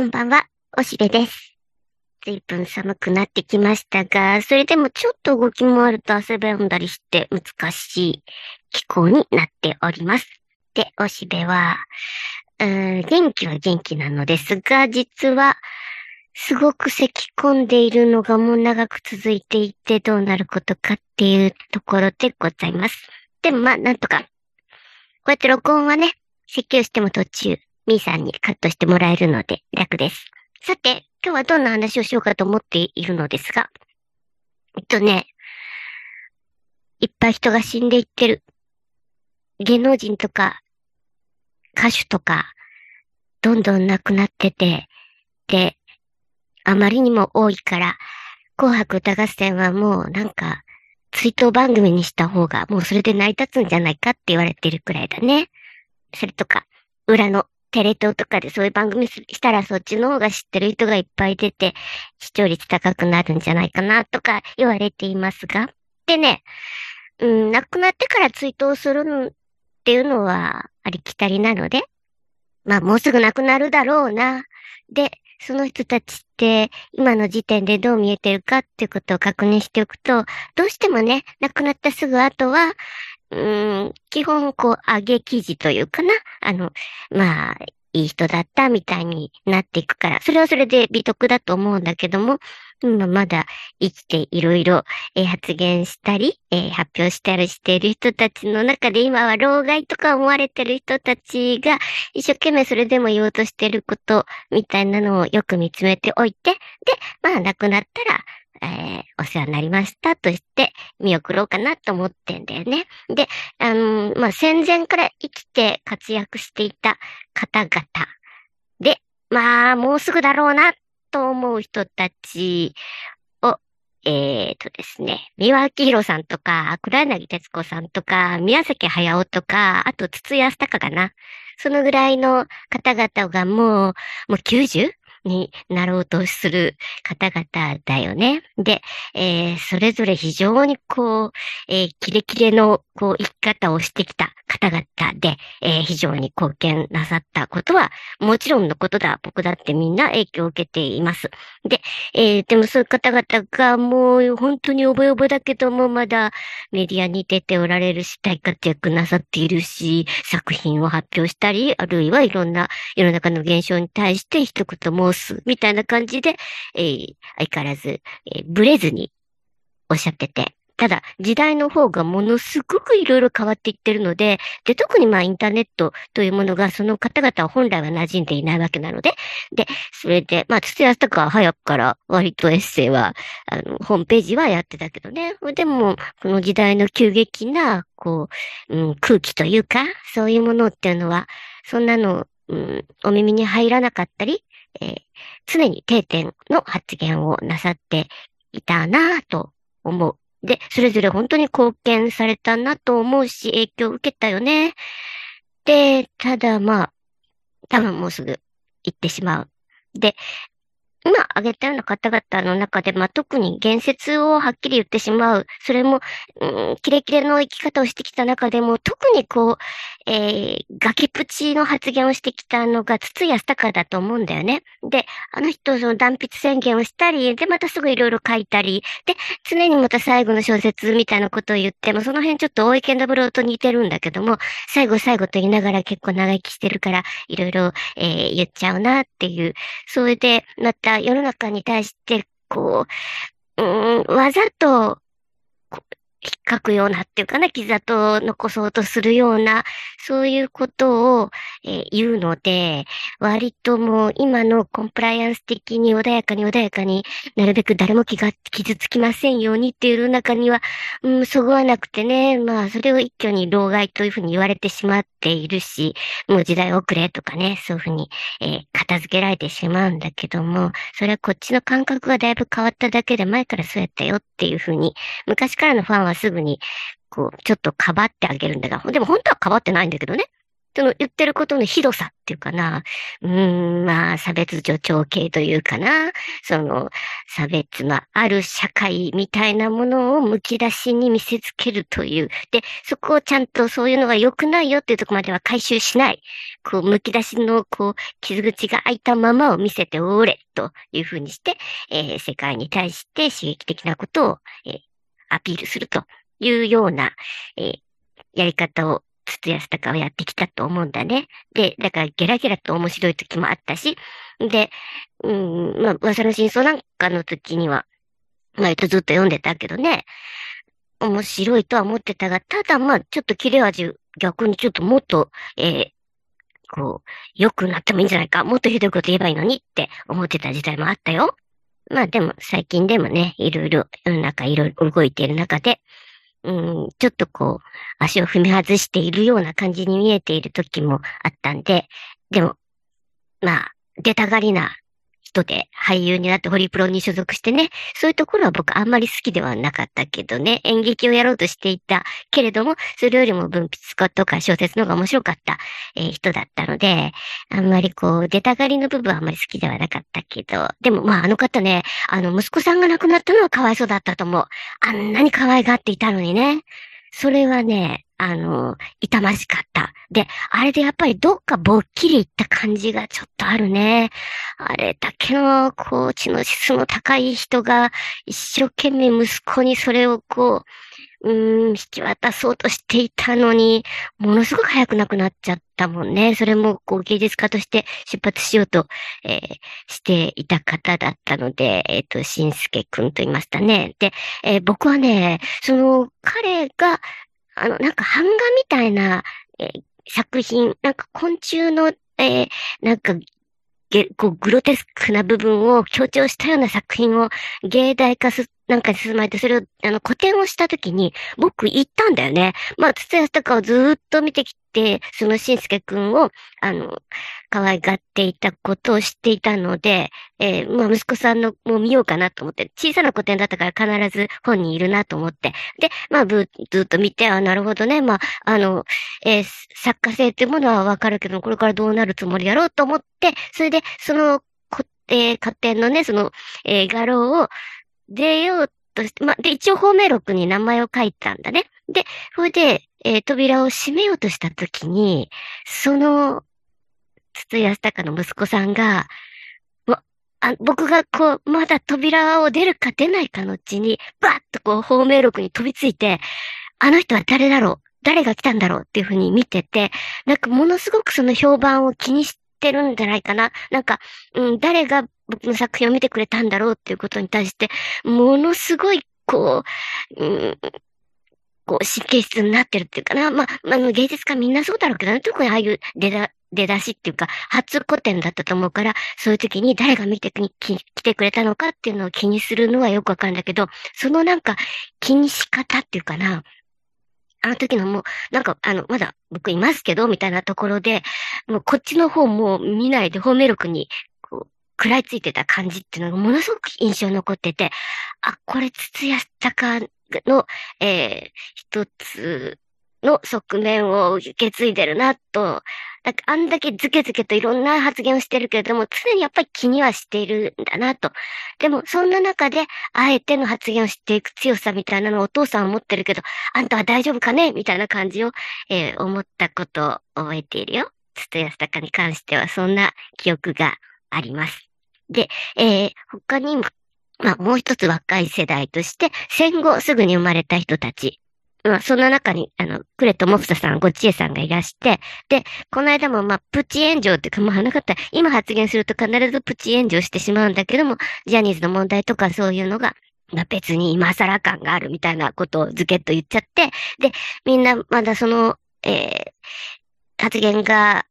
こんばんは、おしべです。ずいぶん寒くなってきましたが、それでもちょっと動き回ると汗ばんだりして難しい気候になっております。で、おしべは、元気は元気なのですが、実は、すごく咳き込んでいるのがもう長く続いていてどうなることかっていうところでございます。でもまあ、なんとか、こうやって録音はね、咳をしても途中、みーさんにカットしてもらえるので楽です。さて、今日はどんな話をしようかと思っているのですが、いっぱい人が死んでいってる。芸能人とか、歌手とか、どんどん亡くなってて、で、あまりにも多いから、紅白歌合戦はもうなんか、追悼番組にした方が、もうそれで成り立つんじゃないかって言われてるくらいだね。それとか、裏の、テレ東とかでそういう番組したらそっちの方が知ってる人がいっぱい出て視聴率高くなるんじゃないかなとか言われていますが。でね、亡くなってから追悼するのっていうのはありきたりなので、まあもうすぐ亡くなるだろうな。で、その人たちって今の時点でどう見えてるかっていうことを確認しておくと、どうしてもね、亡くなったすぐ後は、基本、上げ記事というかな。まあ、いい人だったみたいになっていくから、それはそれで美徳だと思うんだけども、今まだ生きていろいろ発言したり、発表したりしている人たちの中で、今は老害とか思われてる人たちが、一生懸命それでも言おうとしていることみたいなのをよく見つめておいて、で、まあ亡くなったら、お世話になりましたとして見送ろうかなと思ってんだよね。で、まあ、戦前から生きて活躍していた方々で、まあ、もうすぐだろうなと思う人たちを、ですね、三輪明宏さんとか、黒柳徹子さんとか、宮崎駿とか、あと筒井康隆かな。そのぐらいの方々がもう 90?になろうとする方々だよね。で、それぞれ非常にキレキレの生き方をしてきた方々で、非常に貢献なさったことはもちろんのことだ。僕だってみんな影響を受けています。で、でもそういう方々がもう本当に覚え覚えだけどもまだメディアに出ておられるし、大活躍なさっているし、作品を発表したり、あるいはいろんな世の中の現象に対して一言もみたいな感じで、相変わらず、ブレずにおっしゃってて。ただ、時代の方がものすごくいろいろ変わっていってるので、で、特にまあインターネットというものがその方々は本来は馴染んでいないわけなので、で、それで、まあ、筒谷とかは早くから割とエッセイは、ホームページはやってたけどね。でも、この時代の急激な、空気というか、そういうものっていうのは、そんなの、お耳に入らなかったり、常に定点の発言をなさっていたなぁと思う。で、それぞれ本当に貢献されたなと思うし、影響を受けたよね。で、ただまあ、多分もうすぐ行ってしまう。で、今挙げたような方々の中で、まあ特に言説をはっきり言ってしまう。それも、キレキレの生き方をしてきた中でも、特に崖っぷちの発言をしてきたのが筒井康隆だと思うんだよね。で、あの人、その断筆宣言をしたり、で、またすぐいろいろ書いたり、で、常にまた最後の小説みたいなことを言っても、その辺ちょっと大池健三郎と似てるんだけども、最後と言いながら結構長生きしてるから、いろいろ、言っちゃうなっていう。それで、また、世の中に対して、わざと、引っかくようなっていうかな、傷跡を残そうとするような、そういうことを、言うので、割ともう今のコンプライアンス的に穏やかになるべく誰も傷つきませんようにっていう中には、そぐわなくてね、まあそれを一挙に老害というふうに言われてしまっているし、もう時代遅れとかね、そういうふうに、片付けられてしまうんだけども、それはこっちの感覚がだいぶ変わっただけで前からそうやったよっていうふうに、昔からのファンはすぐに、ちょっとかばってあげるんだが、でも本当はかばってないんだけどね。その言ってることのひどさっていうかな、まあ、差別助長系というかな、その、差別のある社会みたいなものをむき出しに見せつけるという。で、そこをちゃんとそういうのが良くないよっていうところまでは回収しない。こう、むき出しの、こう、傷口が開いたままを見せておれ、というふうにして、世界に対して刺激的なことを、アピールするというような、やり方を、筒安隆はやってきたと思うんだね。で、だからゲラゲラと面白い時もあったし、で、まあ、噂の真相なんかの時には、割とずっと読んでたけどね、面白いとは思ってたが、ただまあ、ちょっと切れ味、逆にちょっともっと、こう、良くなってもいいんじゃないか、もっとひどいこと言えばいいのにって思ってた時代もあったよ。まあでも、最近でもね、いろいろ、世の中いろいろ動いている中で、ちょっとこう、足を踏み外しているような感じに見えている時もあったんで、でも、まあ、出たがりな人で俳優になってホリプロに所属してね、そういうところは僕あんまり好きではなかったけどね、演劇をやろうとしていたけれども、それよりも文筆家とか小説の方が面白かった、人だったので、あんまりこう、出たがりの部分はあんまり好きではなかったけど、でもまああの方ね、息子さんが亡くなったのはかわいそうだったと思う。あんなに可愛がっていたのにね。それはね、痛ましかった。で、あれでやっぱりどっかぼっきりいった感じがちょっとあるね。あれだけの、こう、知の質の高い人が、一生懸命息子にそれをこう、引き渡そうとしていたのに、ものすごく早く亡くなっちゃったもんね。それも、こう、芸術家として出発しようと、していた方だったので、新助くんと言いましたね。で、僕はね、その、彼が、なんか版画みたいな、作品、なんか昆虫の、なんか、こうグロテスクな部分を強調したような作品を芸大化す、なんかに進まれて、それを、個展をしたときに、僕行ったんだよね。まあ、筒安隆をずーっと見てきて、その新助くんを、可愛がっていたことを知っていたので、まあ、息子さんのも見ようかなと思って、小さな個展だったから必ず本人いるなと思って、で、まあ、ずっと見て、あ、なるほどね、まあ、作家性っていうものはわかるけど、これからどうなるつもりやろうと思って、それで、その、個展のね、その、画廊を出ようとして、まあ、で、一応芳名録に名前を書いたんだね。で、それで、扉を閉めようとしたときに、その、筒井康隆の息子さんが、僕がこう、まだ扉を出るか出ないかのうちに、バーッとこう、芳名録に飛びついて、あの人は誰だろう？誰が来たんだろう？っていうふうに見てて、なんかものすごくその評判を気にしてるんじゃないかな。なんか、誰が僕の作品を見てくれたんだろうっていうことに対して、ものすごい、こう、神経質になってるっていうかな。まあ、芸術家みんなそうだろうけどね。特にああいう出だしっていうか、初個展だったと思うから、そういう時に誰が見て来てくれたのかっていうのを気にするのはよくわかるんだけど、そのなんか気にし方っていうかな。あの時のもう、なんかまだ僕いますけど、みたいなところで、もうこっちの方も見ないで芳名録に、食らいついてた感じっていうのがものすごく印象に残ってて、あ、これ筒安隆の、一つの側面を受け継いでるなと、だからあんだけズケズケといろんな発言をしてるけれども、常にやっぱり気にはしているんだなと。でもそんな中で、あえての発言をしていく強さみたいなのをお父さんは持ってるけど、あんたは大丈夫かねみたいな感じを、思ったことを覚えているよ。筒安隆に関してはそんな記憶があります。で、他にも、まあ、もう一つ若い世代として、戦後すぐに生まれた人たち。まあ、その中に、呉智房さん、後知恵さんがいらして、で、この間も、まあ、プチ炎上っていうか、まあ、なかった。今発言すると必ずプチ炎上してしまうんだけども、ジャニーズの問題とかそういうのが、まあ、別に今更感があるみたいなことをずけっと言っちゃって、で、みんなまだその、発言が、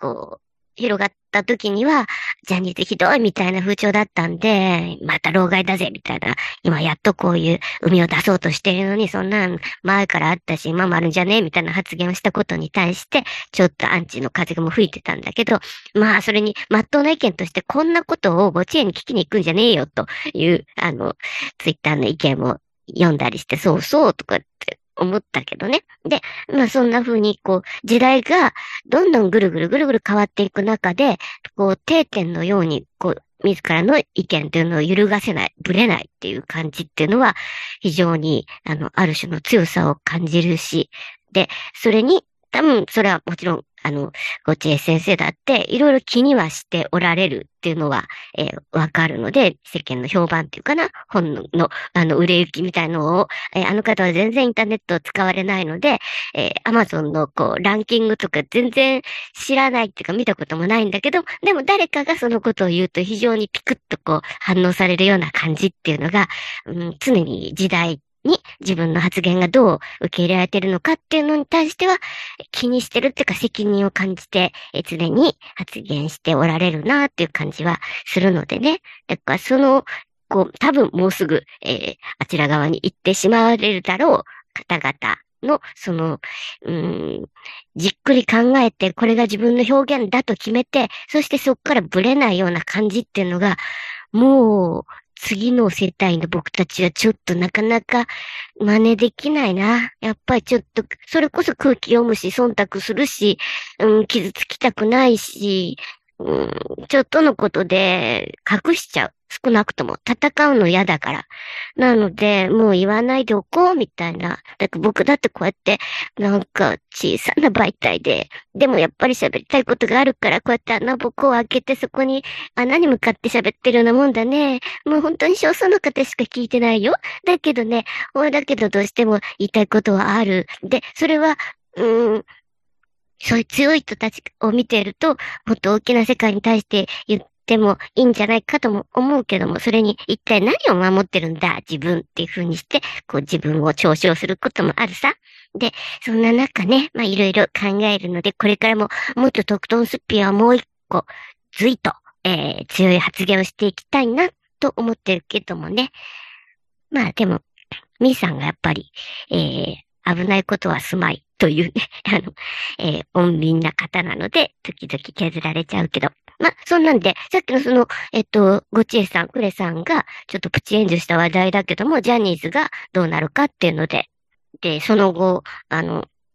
こう、広がった時には、ジャニーズひどいみたいな風潮だったんで、また老害だぜみたいな、今やっとこういう海を出そうとしているのに、そんなん前からあったし、今もあるんじゃねえみたいな発言をしたことに対して、ちょっとアンチの風も吹いてたんだけど、まあそれに、真っ当な意見として、こんなことをご知恵に聞きに行くんじゃねえよという、ツイッターの意見も読んだりして、そうそうとかって、思ったけどね。で、まあそんな風にこう時代がどんどんぐるぐる変わっていく中で、こう定点のようにこう自らの意見というのを揺るがせない、ぶれないっていう感じっていうのは非常にある種の強さを感じるし、で、それに多分それはもちろん落合先生だっていろいろ気にはしておられるっていうのは、わかるので、世間の評判っていうかな、本の売れ行きみたいのを、あの方は全然インターネットを使われないので、Amazon のこうランキングとか全然知らないっていうか見たこともないんだけど、でも誰かがそのことを言うと非常にピクッとこう反応されるような感じっていうのが、常に時代に自分の発言がどう受け入れられているのかっていうのに対しては気にしてるっていうか責任を感じて常に発言しておられるなっていう感じはするのでね。だからそのこう多分もうすぐ、あちら側に行ってしまわれるだろう方々のそのじっくり考えてこれが自分の表現だと決めて、そしてそこからブレないような感じっていうのがもう次の世代の僕たちはちょっとなかなか真似できないな。やっぱりちょっと、それこそ空気読むし、忖度するし、傷つきたくないし、ちょっとのことで隠しちゃう。少なくとも戦うの嫌だから。なので、もう言わないでおこうみたいな。だから僕だってこうやって、なんか小さな媒体で、でもやっぱり喋りたいことがあるから、こうやって穴ぼこを開けてそこに穴に向かって喋ってるようなもんだね。もう本当に少数の方しか聞いてないよ。だけどね、どうしても言いたいことはある。で、それは、そういう強い人たちを見ていると、もっと大きな世界に対して言って、でもいいんじゃないかとも思うけども、それに一体何を守ってるんだ自分っていう風にしてこう自分を嘲笑することもあるさ。で、そんな中ね、まあいろいろ考えるので、これからももっとトクトンスピアはもう一個ずいと、強い発言をしていきたいなと思ってるけどもね。まあでもみーさんがやっぱり、危ないことはすまいというね、穏便な方なので時々削られちゃうけど。まあ、そんなんで、さっきのその、ごちえさん、くれさんが、ちょっとプチ炎上した話題だけども、ジャニーズがどうなるかっていうので、で、その後、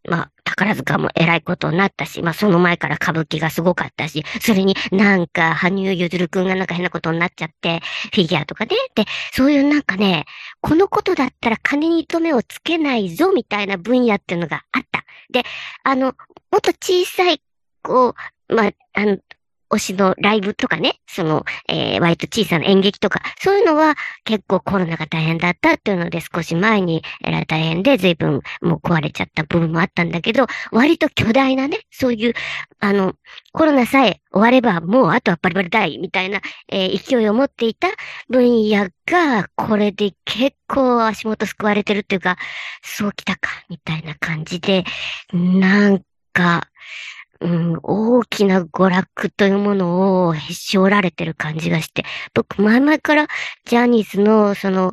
まあ、宝塚も偉いことになったし、まあ、その前から歌舞伎がすごかったし、それになんか、羽生結弦くんがなんか変なことになっちゃって、フィギュアとかね、で、そういうなんかね、このことだったら金に糸目をつけないぞ、みたいな分野っていうのがあった。で、もっと小さい、こう、まあ、推しのライブとかね、その、割と小さな演劇とか、そういうのは結構コロナが大変だったっていうので少し前に大変で随分もう壊れちゃった部分もあったんだけど、割と巨大なね、そういう、コロナさえ終わればもうあとはバリバリ大みたいな、勢いを持っていた分野が、これで結構足元救われてるっていうか、そうきたか、みたいな感じで、なんか、大きな娯楽というものをへし折られてる感じがして、僕前々からジャニーズのその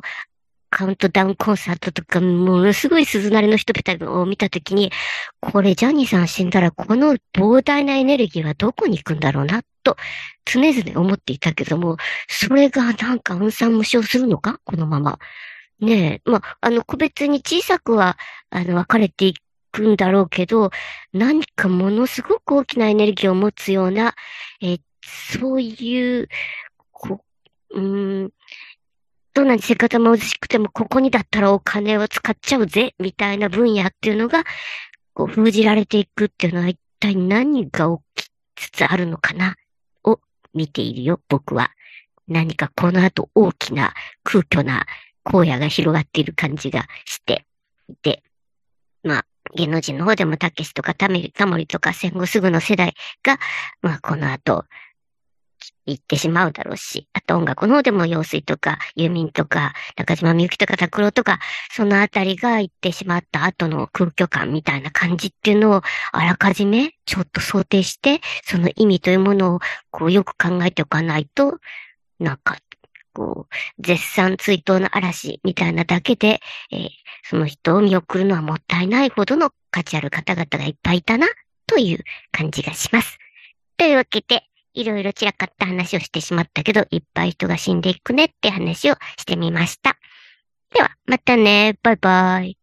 カウントダウンコンサートとかものすごい鈴なりの人々を見たときに、これジャニーさん死んだらこの膨大なエネルギーはどこに行くんだろうなと常々思っていたけども、それがなんか雲散無償するのかこのまま。ねえ、まあ、個別に小さくは分かれていくんだろうけど、何かものすごく大きなエネルギーを持つような、そういう、どんなに生活も貧しくてもここにだったらお金を使っちゃうぜみたいな分野っていうのがこう封じられていくっていうのは一体何が起きつつあるのかなを見ているよ僕は。何かこの後大きな空虚な荒野が広がっている感じがしていて、まあ芸能人の方でもたけしとかタモリとか戦後すぐの世代が、まあこの後行ってしまうだろうし、あと音楽の方でも陽水とかユーミンとか中島みゆきとか拓郎とか、そのあたりが行ってしまった後の空虚感みたいな感じっていうのをあらかじめちょっと想定して、その意味というものをこうよく考えておかないと、なんかこう絶賛追悼の嵐みたいなだけで、その人を見送るのはもったいないほどの価値ある方々がいっぱいいたなという感じがします。というわけで、いろいろ散らかった話をしてしまったけど、いっぱい人が死んでいくねって話をしてみました。では、またね。バイバイ。